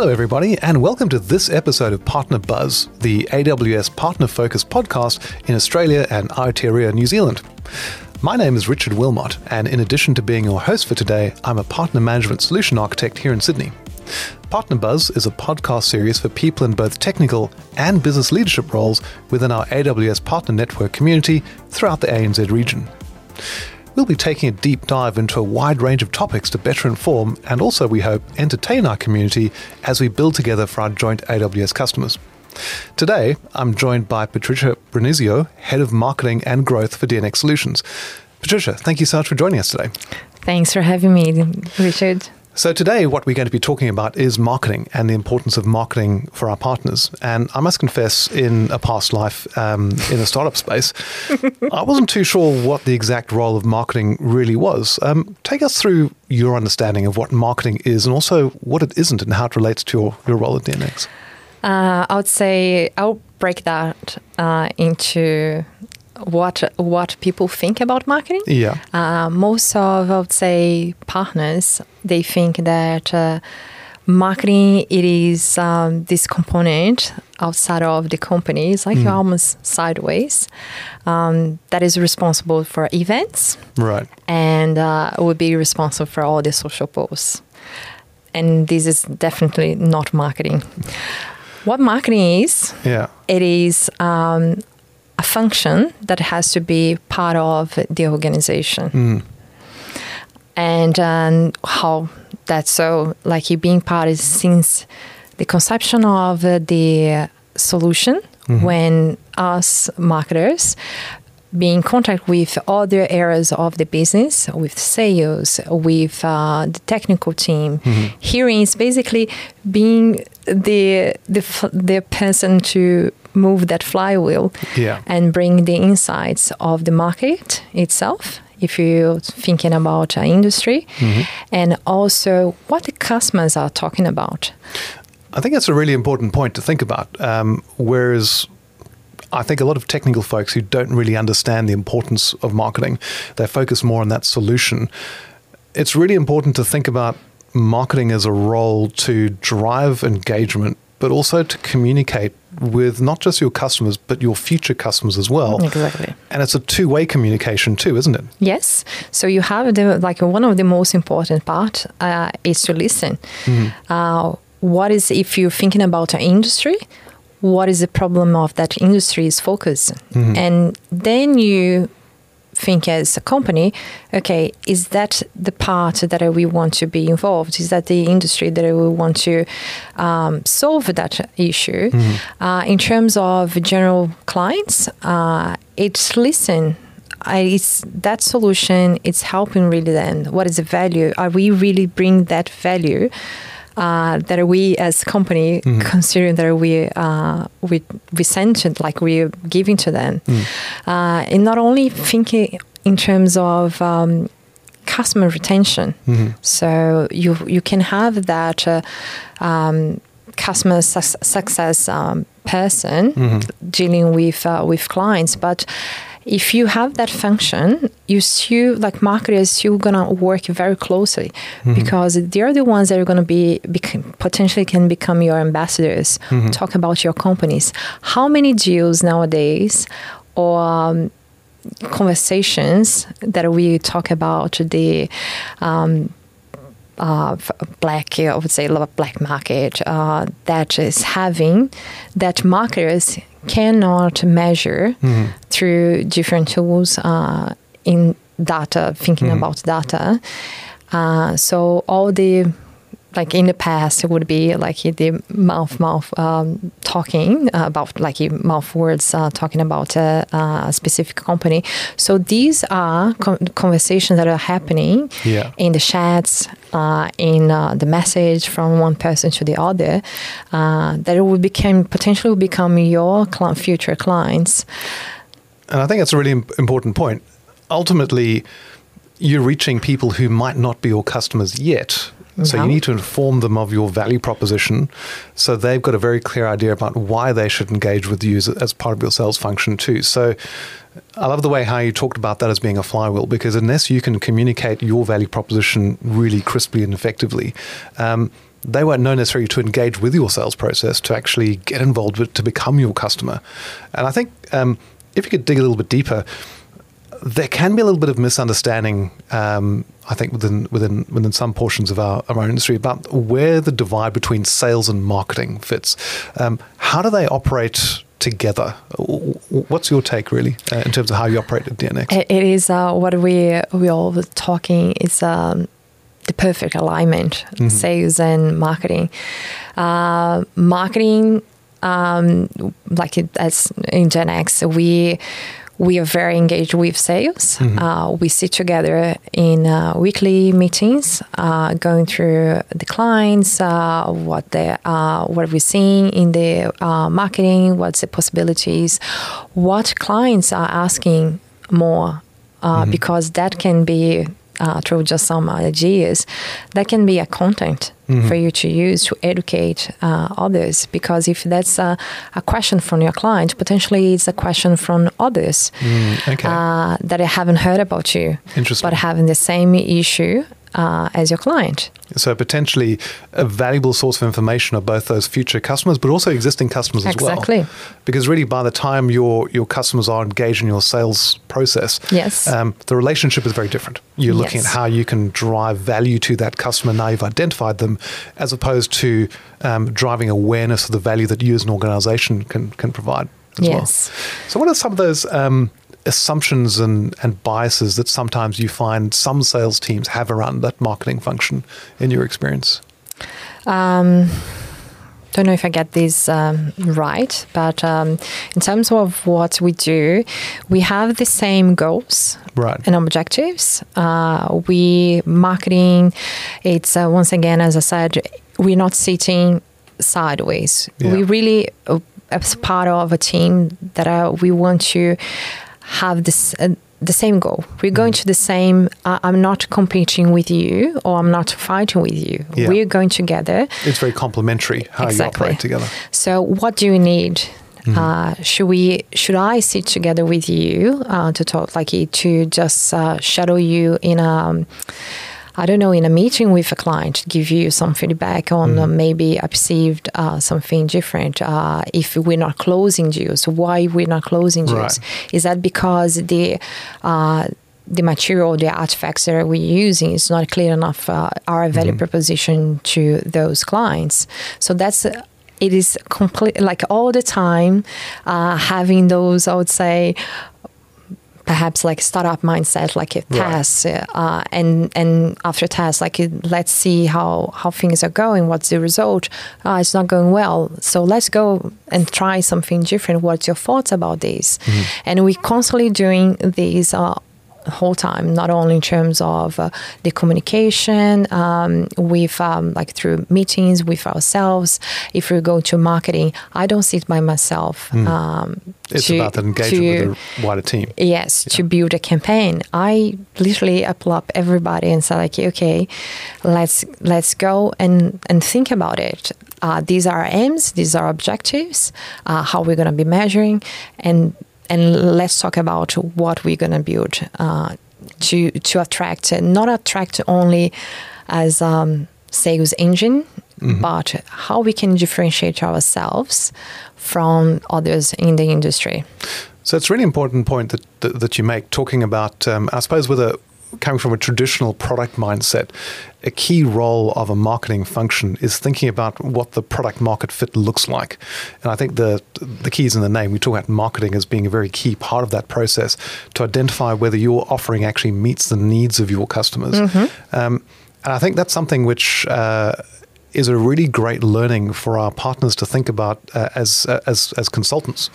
Hello everybody, and welcome to this episode of Partner Buzz, the AWS Partner Focus podcast in Australia and Aotearoa, New Zealand. My name is Richard Wilmot, and in addition to being your host for today, I'm a Partner Management Solution Architect here in Sydney. Partner Buzz is a podcast series for people in both technical and business leadership roles within our AWS Partner Network community throughout the ANZ region. We'll be taking a deep dive into a wide range of topics to better inform and also, we hope, entertain our community as we build together for our joint AWS customers. Today, I'm joined by Patricia Bronizio, Head of Marketing and Growth for DNX Solutions. Patricia, thank you so much for joining us today. Thanks for having me, Richard. So today, what we're going to be talking about is marketing and the importance of marketing for our partners. And I must confess, in a past life in the startup space, I wasn't too sure what the exact role of marketing really was. Take us through your understanding of what marketing is and also what it isn't and how it relates to your role at DNX. I would say I'll break that into what people think about marketing. Yeah. Most of, I would say, partners, they think that marketing, it is this component outside of the company. It's like almost sideways that is responsible for events. Right. And would be responsible for all the social posts. And this is definitely not marketing. What marketing is, it is a function that has to be part of the organization. And how that's so, like, you being part is since the conception of the solution, when us marketers be in contact with other areas of the business, with sales, with the technical team. Hearing is basically being the person to move that flywheel and bring the insights of the market itself, if you're thinking about an industry, and also what the customers are talking about. I think that's a really important point to think about, whereas I think a lot of technical folks who don't really understand the importance of marketing, they focus more on that solution. It's really important to think about marketing as a role to drive engagement, but also to communicate with not just your customers, but your future customers as well. Exactly. And it's a two-way communication too, isn't it? Yes. So you have one of the most important part is to listen. What is, if you're thinking about an industry, what is the problem of that industry's focus? And then you think as a company, okay, is that the part that we want to be involved? Is that the industry that we want to solve that issue? In terms of general clients, it's listen. It's that solution, it's helping really them. What is the value? Are we really bringing that value? That we as company considering that we sent it, like we're giving to them, and not only thinking in terms of customer retention. So you can have that customer success person dealing with clients, but if you have that function, you still, like marketers, you're going to work very closely because they're the ones that are going to be potentially can become your ambassadors, talk about your companies. How many deals nowadays or conversations that we talk about the black market that is having that marketers cannot measure through different tools in data, thinking about data. So all the, like in the past, it would be like the mouth-mouth talking about, like mouth words talking about a specific company. So these are conversations that are happening in the chats, in the message from one person to the other, that it would potentially become your future clients. And I think that's a really important point. Ultimately, you're reaching people who might not be your customers yet. So you need to inform them of your value proposition so they've got a very clear idea about why they should engage with you as part of your sales function too. So I love the way how you talked about that as being a flywheel, because unless you can communicate your value proposition really crisply and effectively, they won't know necessarily to engage with your sales process to actually get involved with, to become your customer. And I think if you could dig a little bit deeper, there can be a little bit of misunderstanding, I think, within some portions of our industry about where the divide between sales and marketing fits. How do they operate together? What's your take, really, in terms of how you operate at DNX? It is what we all were talking is the perfect alignment, sales and marketing. Marketing, like as in DNX, we are very engaged with sales. We sit together in weekly meetings, going through the clients, what we're seeing in the marketing, what's the possibilities, what clients are asking more, because that can be through just some ideas, that can be a content for you to use to educate others. Because if that's a question from your client, potentially it's a question from others that haven't heard about you, but having the same issue as your client. So potentially a valuable source of information of both those future customers, but also existing customers as well. Because really by the time your customers are engaged in your sales process, the relationship is very different. You're looking at how you can drive value to that customer now you've identified them, as opposed to driving awareness of the value that you as an organization can provide as well. So what are some of those assumptions and biases that sometimes you find some sales teams have around that marketing function in your experience? Don't know if I get this right, but in terms of what we do, we have the same goals and objectives. Marketing, it's once again, as I said, we're not sitting sideways. We really, as part of a team, that we want to have this the same goal. We're going to the same, I'm not competing with you or I'm not fighting with you. We're going together. It's very complementary how you operate together. So what do you need? Should I sit together with you to talk, like to just shadow you in a, I don't know, in a meeting with a client, give you some feedback on maybe I perceived something different. If we're not closing deals, why we're not closing deals? Is that because the material, the artifacts that we're using is not clear enough, our value proposition to those clients? So that's it is complete, like all the time having those, I would say, perhaps like startup mindset, like a test, and after test, like let's see how things are going, what's the result? It's not going well, so let's go and try something different. What's your thoughts about this? And we're constantly doing these whole time, not only in terms of the communication with like through meetings with ourselves. If we go to marketing, I don't sit by myself. It's about the engagement with the wider team. To build a campaign, I literally pull up everybody and say like, okay, let's go and think about it. These are our aims, these are objectives, how we're going to be measuring, and let's talk about what we're going to build to attract, and not attract only as sales engine, but how we can differentiate ourselves from others in the industry. So it's a really important point that you make, talking about, I suppose, coming from a traditional product mindset, a key role of a marketing function is thinking about what the product market fit looks like. And I think the key is in the name. We talk about marketing as being a very key part of that process to identify whether your offering actually meets the needs of your customers. And I think that's something which is a really great learning for our partners to think about as consultants.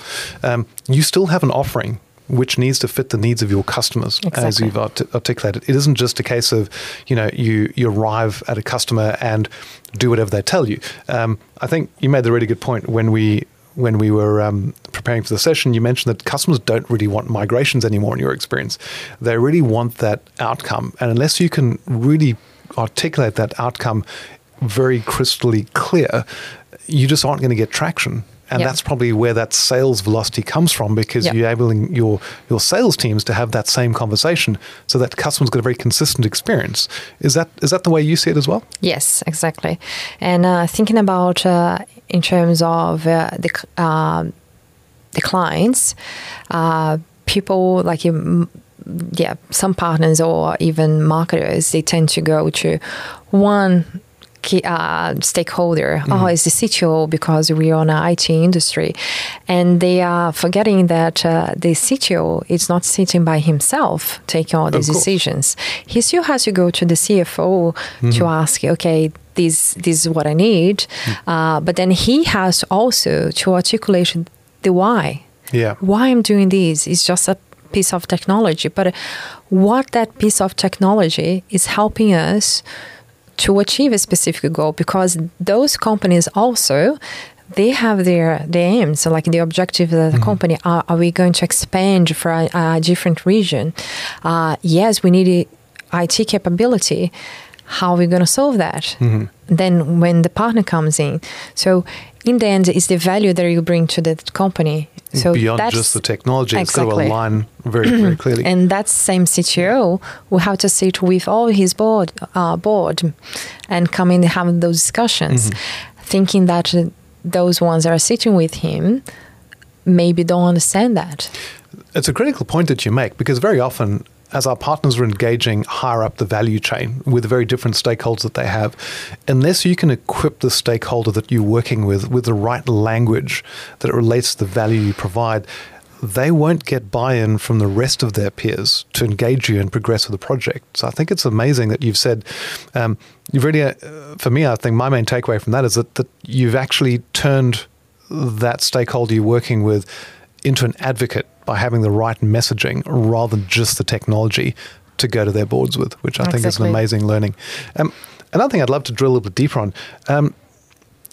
You still have an offering which needs to fit the needs of your customers, as you've articulated. It isn't just a case of, you arrive at a customer and do whatever they tell you. I think you made the really good point when we were preparing for the session. You mentioned that customers don't really want migrations anymore in your experience. They really want that outcome. And unless you can really articulate that outcome very crystally clear, you just aren't going to get traction. And that's probably where that sales velocity comes from, because you're enabling your sales teams to have that same conversation so that customers get a very consistent experience. Is that the way you see it as well? Yes, exactly. And thinking about in terms of the clients, people like you, some partners or even marketers, they tend to go to one key, stakeholder. Mm-hmm. Oh, it's the CTO, because we're on an IT industry. And they are forgetting that the CTO is not sitting by himself taking all these decisions. He still has to go to the CFO to ask, okay, this is what I need. Mm-hmm. But then he has also to articulate the why. Yeah. Why I'm doing this is just a piece of technology. But what that piece of technology is helping us to achieve a specific goal, because those companies also, they have their aims, so like the objectives of the company. Are we going to expand for a different region? Yes, we need IT capability. How are we going to solve that? Mm-hmm. Then when the partner comes in. So in the end, it's the value that you bring to the company. So beyond just the technology, it's got to align very, very clearly. And that same CTO will have to sit with all his board and come in and have those discussions, thinking that those ones that are sitting with him maybe don't understand that. It's a critical point that you make, because very often, as our partners are engaging higher up the value chain with the very different stakeholders that they have, unless you can equip the stakeholder that you're working with the right language that it relates to the value you provide, they won't get buy-in from the rest of their peers to engage you and progress with the project. So I think it's amazing that you've said, you've really, for me, I think my main takeaway from that is that you've actually turned that stakeholder you're working with into an advocate by having the right messaging rather than just the technology to go to their boards with, which I think is an amazing learning. Another thing I'd love to drill a little bit deeper on,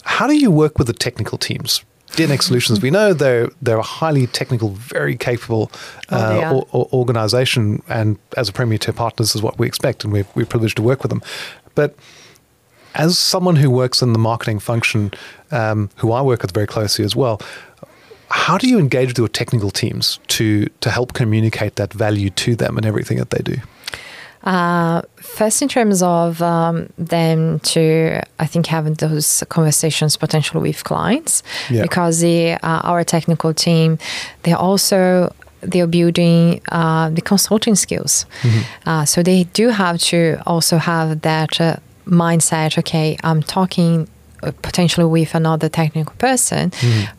how do you work with the technical teams? DNX Solutions, we know they're a highly technical, very capable organization, and as a premier tier partner, this is what we expect, and we're privileged to work with them. But as someone who works in the marketing function, who I work with very closely as well, how do you engage with your technical teams to help communicate that value to them and everything that they do? First, in terms of them to, I think, having those conversations potentially with clients, because our technical team, they're building the consulting skills. So they do have to also have that mindset, okay, I'm talking potentially with another technical person,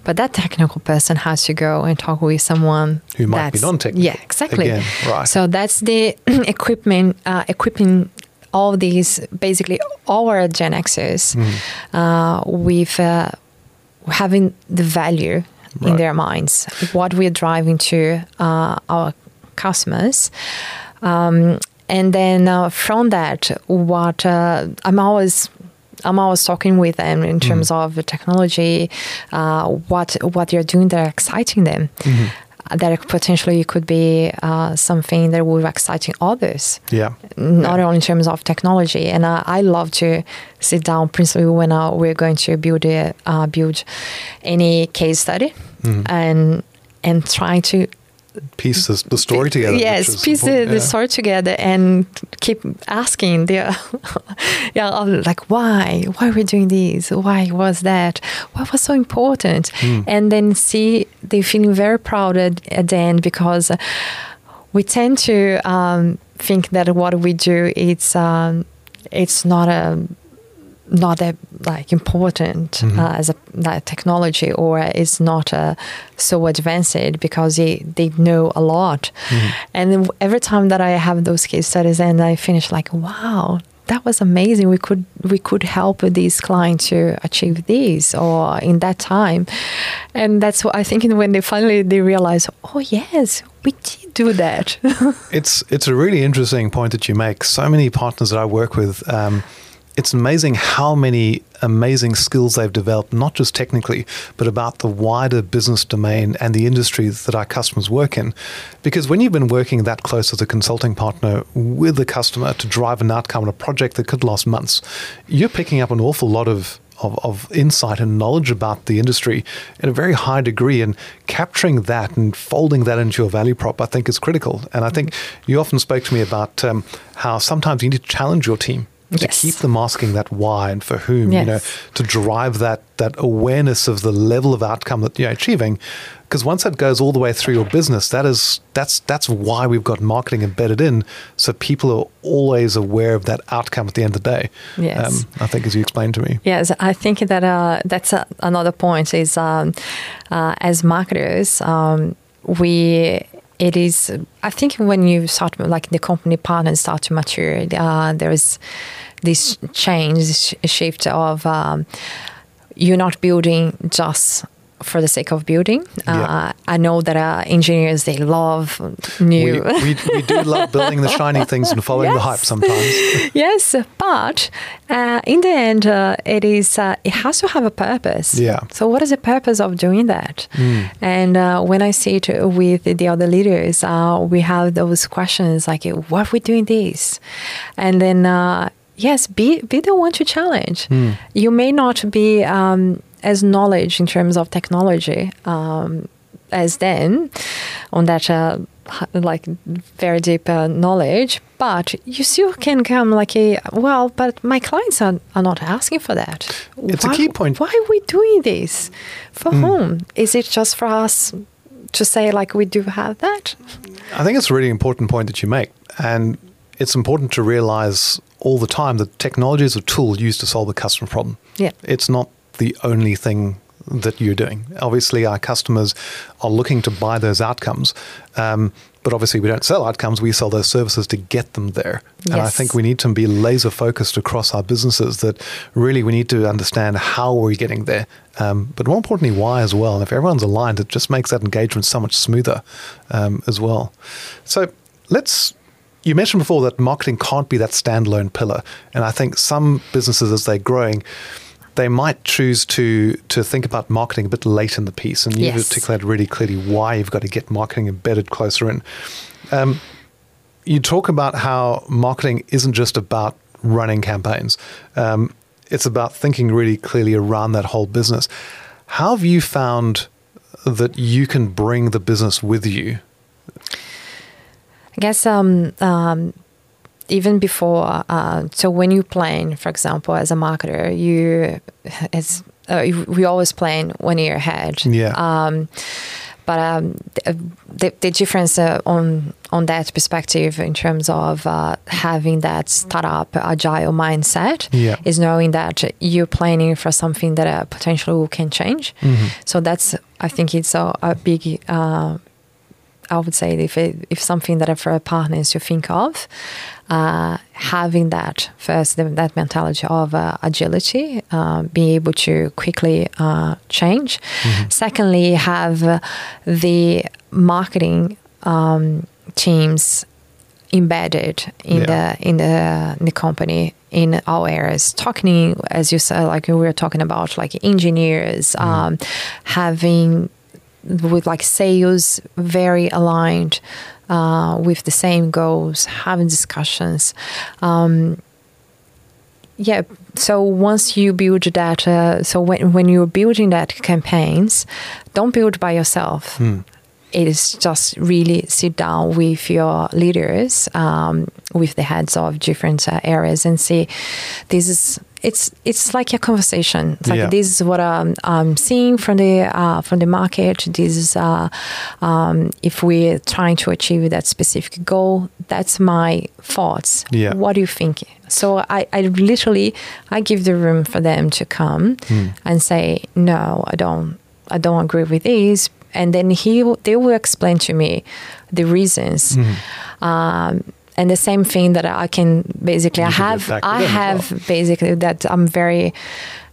but that technical person has to go and talk with someone who might be non-technical. Yeah, exactly. Again, right. So that's the equipping all these, basically all our Gen Xers with having the value in their minds, what we're driving to our customers. And then from that, what I'm always talking with them in terms of the technology, what you're doing that are exciting them, that potentially could be something that will be exciting others. Yeah, not only in terms of technology. And I love to sit down, principally when we're going to build any case study, and try to piece the story together. Yes, piece the story together and keep asking like, why are we doing this? Why was that? What was so important? And then see, they're feeling very proud at the end, because we tend to think that what we do, it's not that like important as a technology, or it's not so advanced, because they know a lot. And then every time that I have those case studies and I finish like, wow, that was amazing. We could help this client to achieve this or in that time. And that's what I think when they finally realize, oh yes, we did do that. It's a really interesting point that you make. So many partners that I work with, it's amazing how many amazing skills they've developed, not just technically, but about the wider business domain and the industries that our customers work in. Because when you've been working that close as a consulting partner with the customer to drive an outcome on a project that could last months, you're picking up an awful lot of of insight and knowledge about the industry in a very high degree, and capturing that and folding that into your value prop, I think, is critical. And I think you often spoke to me about how sometimes you need to challenge your team to keep them asking that why and for whom, you know, to drive that awareness of the level of outcome that you're achieving. Because once that goes all the way through your business, that's why we've got marketing embedded in, so people are always aware of that outcome at the end of the day. Yes, I think, as you explained to me. Yes, I think that that's another point is as marketers, I think when you start, like the company partners start to mature, there is this change, this shift of you're not building just for the sake of building. I know that engineers, they love new. We do love building the shiny things and following the hype sometimes. Yes, but in the end, it has to have a purpose. Yeah. So what is the purpose of doing that? Mm. And when I sit with the other leaders, we have those questions like, "Why are we doing this?" And then, be the one to challenge. Mm. You may not be as knowledge in terms of technology as then on that very deep knowledge, but you still can come but my clients are not asking for that. It's a key point. Why are we doing this? For whom? Is it just for us to say like we do have that? I think it's a really important point that you make, and it's important to realize all the time that technology is a tool used to solve a customer problem. Yeah. It's not the only thing that you're doing. Obviously, our customers are looking to buy those outcomes, but obviously we don't sell outcomes, we sell those services to get them there. Yes. And I think we need to be laser focused across our businesses that really we need to understand how we're getting there, but more importantly, why as well. And if everyone's aligned, it just makes that engagement so much smoother as well. So you mentioned before that marketing can't be that standalone pillar. And I think some businesses, as they're growing, they might choose to think about marketing a bit late in the piece. And you've articulated really clearly why you've got to get marketing embedded closer in. You talk about how marketing isn't just about running campaigns. It's about thinking really clearly around that whole business. How have you found that you can bring the business with you? I guess even before, so when you plan, for example, as a marketer, we always plan 1 year ahead. Yeah. The difference on that perspective in terms of having that startup agile mindset is knowing that you're planning for something that potentially can change. Mm-hmm. So that's, I think, it's a big. I would say if something that for partners to think of, having that first, that mentality of agility, being able to quickly change. Mm-hmm. Secondly, have the marketing teams embedded in the company in all areas, talking, as you said, like we were talking about, like engineers, having with like sales very aligned with the same goals, having discussions. So once you build that, so when you're building that campaigns, don't build by yourself. Mm. It is just really sit down with your leaders, with the heads of different areas, and say, it's like a conversation. It's like this is what I'm seeing from the market. This is if we're trying to achieve that specific goal. That's my thoughts. Yeah. What do you think? So I literally give the room for them to come and say, no, I don't agree with this. And then they will explain to me the reasons, and the same thing that I can basically basically that I'm very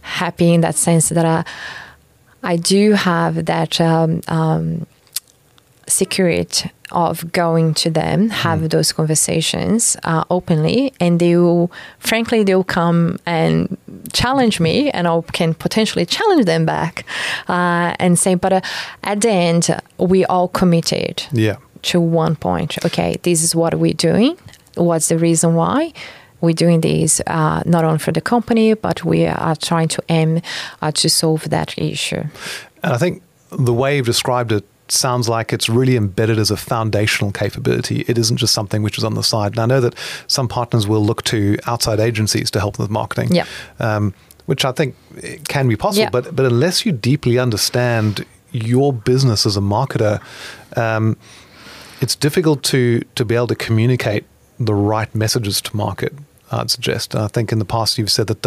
happy in that sense that I do have that security of going to them, have those conversations openly, and they will come and challenge me, and I can potentially challenge them back and say, but at the end, we all committed to one point. Okay, this is what we're doing. What's the reason why? we're doing this not only for the company, but we are trying to aim to solve that issue. And I think the way you've described it sounds like it's really embedded as a foundational capability. It isn't just something which is on the side. And I know that some partners will look to outside agencies to help them with marketing, which I think can be possible. But unless you deeply understand your business as a marketer, it's difficult to be able to communicate the right messages to market, I'd suggest. And I think in the past you've said that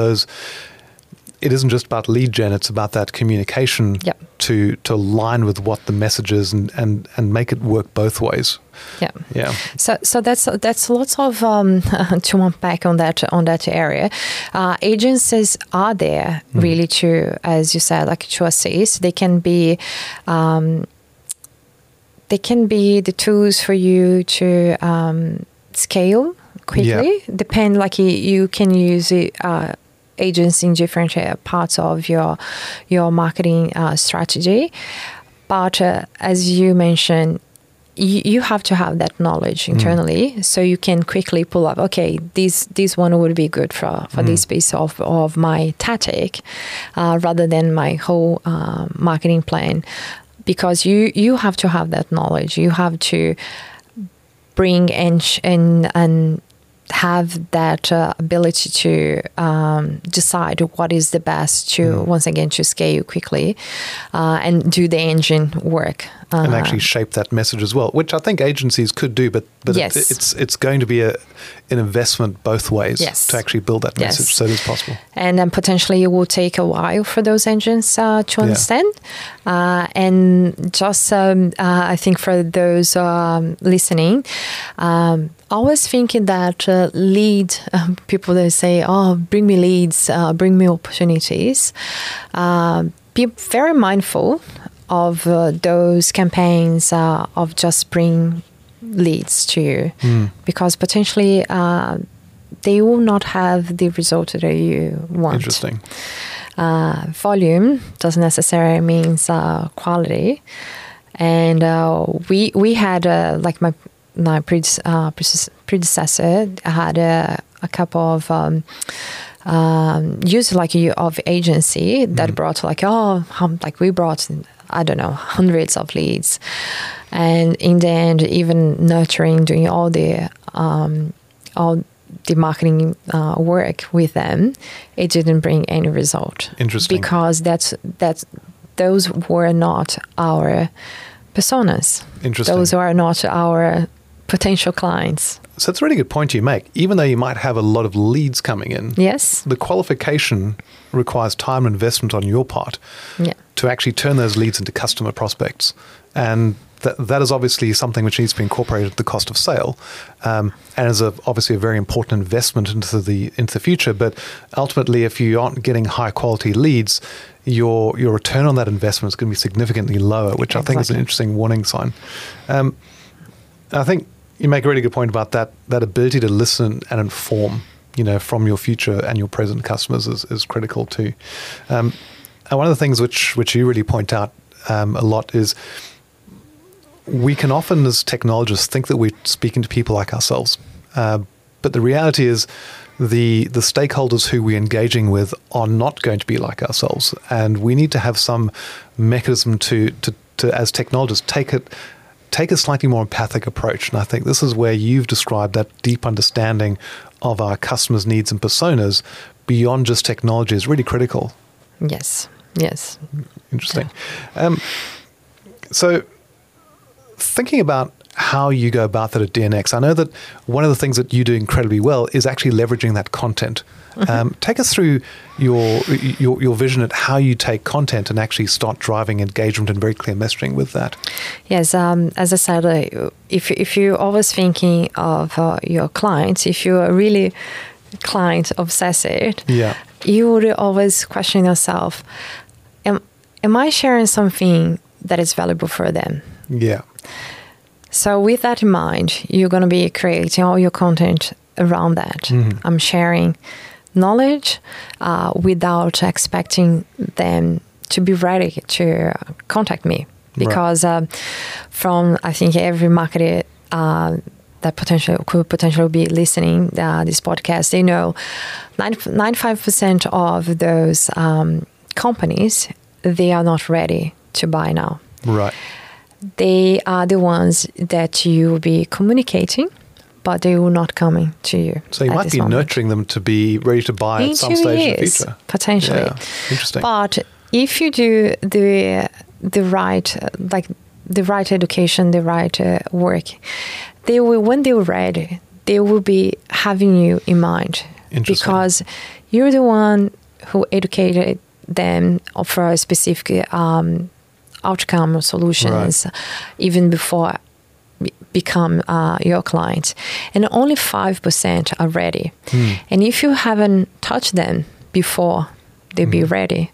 it isn't just about lead gen, it's about that communication to align with what the message is and make it work both ways. So that's lots of to unpack on that area. Agencies are there really to, as you said, like to assist. They can be the tools for you to scale quickly. Depend, like you can use it. Agents in different parts of your marketing strategy, but as you mentioned, you have to have that knowledge internally, so you can quickly pull up. Okay, this one would be good for this piece of my tactic, rather than my whole marketing plan, because you have to have that knowledge. You have to bring and have that ability to decide what is the best to, once again, to scale quickly and do the engine work. And actually shape that message as well, which I think agencies could do, but yes, it's going to be an investment both ways to actually build that message, so it is possible. And then potentially it will take a while for those engines to understand. And just, I think for those listening, always thinking that lead, people that say, oh, bring me leads, bring me opportunities, be very mindful of those campaigns of just bring leads to you, because potentially they will not have the result that you want. Interesting. Volume doesn't necessarily mean quality, and we had like my predecessor had a couple of use like of agency that brought like we brought, I don't know, hundreds of leads, and in the end, even nurturing, doing all the marketing work with them, it didn't bring any result. Interesting, because those were not our personas. Interesting, those are not our potential clients. So that's a really good point you make. Even though you might have a lot of leads coming in, the qualification requires time and investment on your part to actually turn those leads into customer prospects. And that is obviously something which needs to be incorporated at the cost of sale, and is obviously a very important investment into the future. But ultimately, if you aren't getting high-quality leads, your return on that investment is going to be significantly lower, which I think is an interesting warning sign. I think you make a really good point about that ability to listen and inform, from your future and your present customers is critical too. And one of the things which you really point out a lot is we can often as technologists think that we're speaking to people like ourselves. But the reality is the stakeholders who we're engaging with are not going to be like ourselves. And we need to have some mechanism to as technologists, take a slightly more empathic approach. And I think this is where you've described that deep understanding of our customers' needs and personas beyond just technology is really critical. Yes. Interesting. So thinking about how you go about that at DNX, I know that one of the things that you do incredibly well is actually leveraging that content. Take us through your vision at how you take content and actually start driving engagement and very clear messaging with that. Yes, as I said, if you're always thinking of your clients, if you're really client obsessed, you would always question yourself: Am I sharing something that is valuable for them? Yeah. So with that in mind, you're going to be creating all your content around that. I'm sharing knowledge without expecting them to be ready to contact me, because from I think every marketer that could potentially be listening this podcast, they know 95% of those companies, they are not ready to buy now. Right. They are the ones that you will be communicating, but they will not coming to you. So you might be nurturing them to be ready to buy at some stage in the future. Potentially. Yeah. Interesting. But if you do the right education, the right work, they will, when they're ready, they will be having you in mind. Interesting. Because you're the one who educated them for a specific outcome or solutions, right, even before become your client. And only 5% are ready. Mm. And if you haven't touched them before they'll be ready,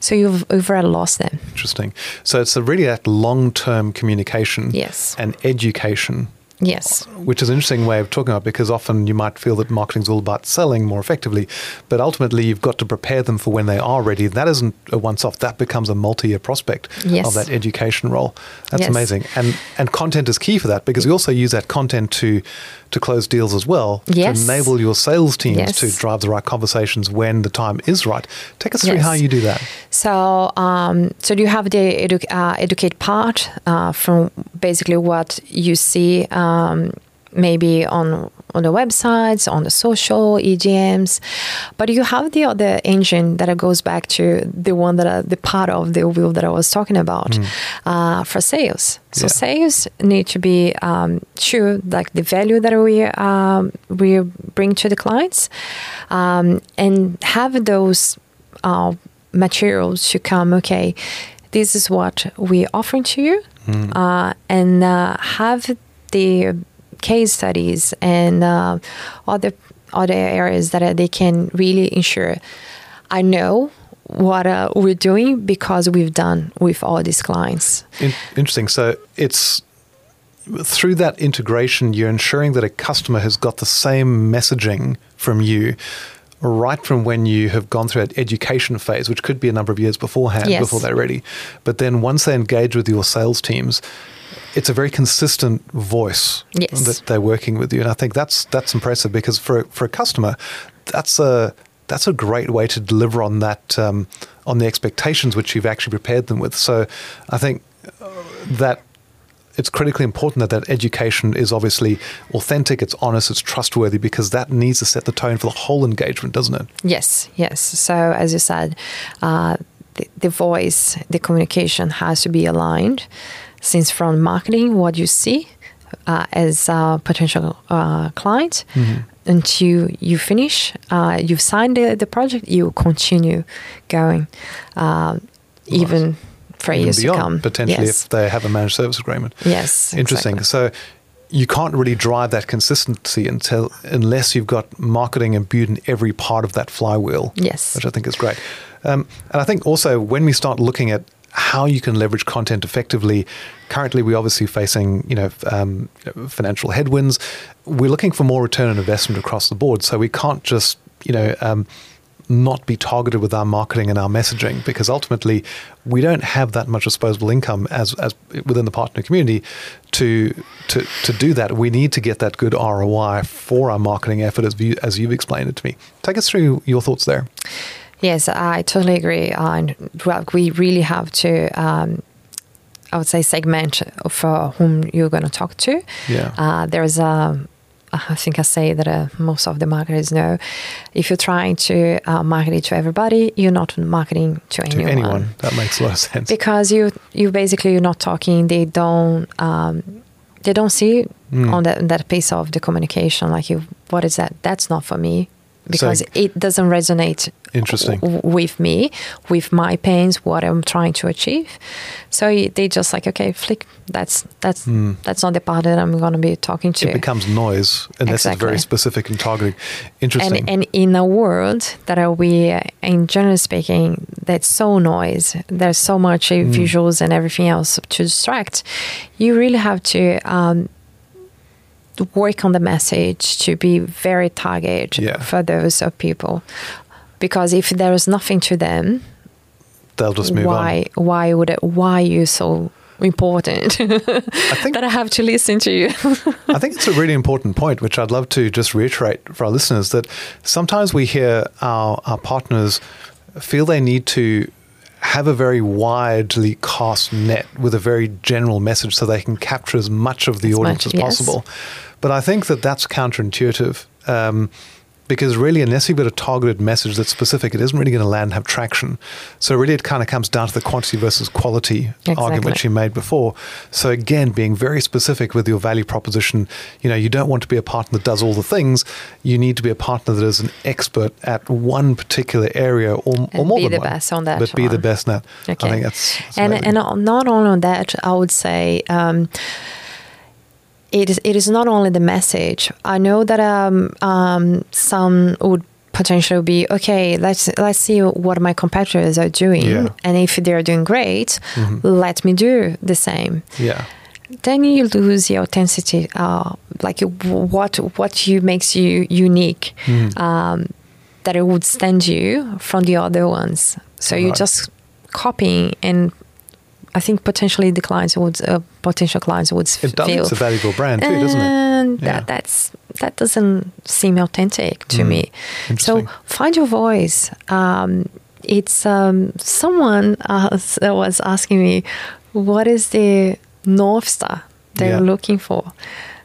so you've already lost them. Interesting. So it's really that long-term communication, yes, and education. Yes. Which is an interesting way of talking about, because often you might feel that marketing is all about selling more effectively, but ultimately you've got to prepare them for when they are ready. That isn't a once-off. That becomes a multi-year prospect, yes, of that education role. That's, yes, amazing. And content is key for that, because you also use that content to close deals as well, yes, to enable your sales teams, yes, to drive the right conversations when the time is right. Take us through, yes, how you do that. So so you have the educate part from basically what you see maybe on the websites, on the social, EGMs. But you have the other engine that goes back to the one that the part of the wheel that I was talking about, for sales. So, yeah, sales need to be sure, like the value that we bring to the clients, and have those materials to come, okay, this is what we're offering to you, and have the case studies and other areas that they can really ensure, I know what we're doing because we've done with all these clients. Interesting. So it's through that integration, you're ensuring that a customer has got the same messaging from you right from when you have gone through that education phase, which could be a number of years beforehand, yes, before they're ready. But then once they engage with your sales teams, it's a very consistent voice, yes, that they're working with you. And I think that's impressive, because for a customer, that's a great way to deliver on that, on the expectations which you've actually prepared them with. So I think that it's critically important that education is obviously authentic, it's honest, it's trustworthy, because that needs to set the tone for the whole engagement, doesn't it? Yes, yes. So as you said, the voice, the communication has to be aligned. Since from marketing, what you see as a potential client, until you finish, you've signed the project, you continue going, nice, even for even years beyond, to come. Potentially, yes, if they have a managed service agreement. Yes, interesting. Exactly. So you can't really drive that consistency unless you've got marketing imbued in every part of that flywheel. Yes, which I think is great. And I think also when we start looking at how you can leverage content effectively. Currently, we're obviously facing, financial headwinds. We're looking for more return on investment across the board. So we can't just, not be targeted with our marketing and our messaging, because ultimately we don't have that much disposable income as within the partner community to do that. We need to get that good ROI for our marketing effort, as you've explained it to me. Take us through your thoughts there. Yes, I totally agree. We really have to, segment for whom you're going to talk to. Yeah. I think I say that most of the marketers know, if you're trying to market it to everybody, you're not marketing to anyone. That makes a lot of sense. Because you basically, you're not talking, they don't see on that piece of the communication, like, what is that? That's not for me. Because it doesn't resonate with me, with my pains, what I'm trying to achieve. So they just like, okay, flick, that's not the part that I'm going to be talking to. It becomes noise, and that's very specific and targeting. Interesting. And in a world that in generally speaking, that's so noise, there's so much visuals and everything else to distract, you really have to work on the message to be very targeted, yeah, for those people, because if there is nothing to them, they'll just move on. Why are you so important that I have to listen to you. I think it's a really important point, which I'd love to just reiterate for our listeners, that sometimes we hear our partners feel they need to have a very widely cast net with a very general message so they can capture as much of the audience as possible. But I think that that's counterintuitive because really unless you've got a targeted message that's specific, it isn't really going to land and have traction. So really it kind of comes down to the quantity versus quality argument which you made before. So again, being very specific with your value proposition, you know, you don't want to be a partner that does all the things. You need to be a partner that is an expert at one particular area or more than one. Be the best on that. But be the best on that. Okay. I think that's and not only on that, I would say It is not only the message. I know that some would potentially be, okay, let's see what my competitors are doing. Yeah. And if they're doing great, let me do the same. Yeah. Then you lose your authenticity, like what makes you unique, that it would stand you from the other ones. So you're just copying, and I think potentially the clients would, potential clients would feel. It does. It's a valuable brand too, doesn't it? And that doesn't seem authentic to me. So find your voice. It's someone was asking me, what is the North Star they're looking for?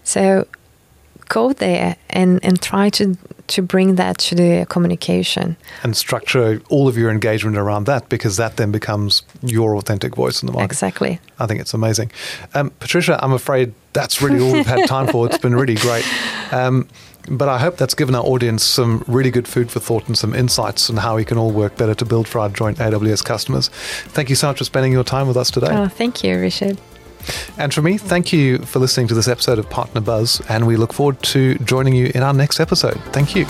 So go there and try to bring that to the communication. And structure all of your engagement around that, because that then becomes your authentic voice in the market. Exactly. I think it's amazing. Patricia, I'm afraid that's really all we've had time for. It's been really great. But I hope that's given our audience some really good food for thought and some insights on how we can all work better to build for our joint AWS customers. Thank you so much for spending your time with us today. Oh, thank you, Richard. And for me, thank you for listening to this episode of Partner Buzz, and we look forward to joining you in our next episode. Thank you.